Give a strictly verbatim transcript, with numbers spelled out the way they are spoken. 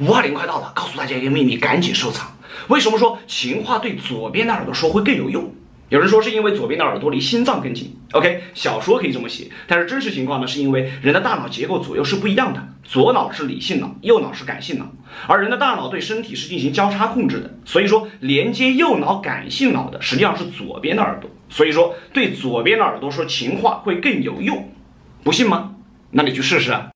五二零快到了，告诉大家一个秘密，赶紧收藏。为什么说情话对左边的耳朵说会更有用？有人说是因为左边的耳朵离心脏更近 ，OK， 小说可以这么写，但是真实情况呢，是因为人的大脑结构左右是不一样的，左脑是理性脑，右脑是感性脑，而人的大脑对身体是进行交叉控制的，所以说连接右脑感性脑的实际上是左边的耳朵，所以说对左边的耳朵说情话会更有用，不信吗？那你去试试啊。